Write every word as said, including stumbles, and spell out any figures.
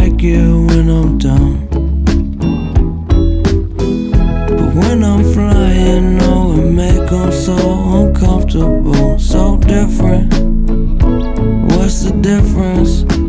like you when I'm down, but when I'm flying, oh, it make 'em so uncomfortable, so different. What's the difference?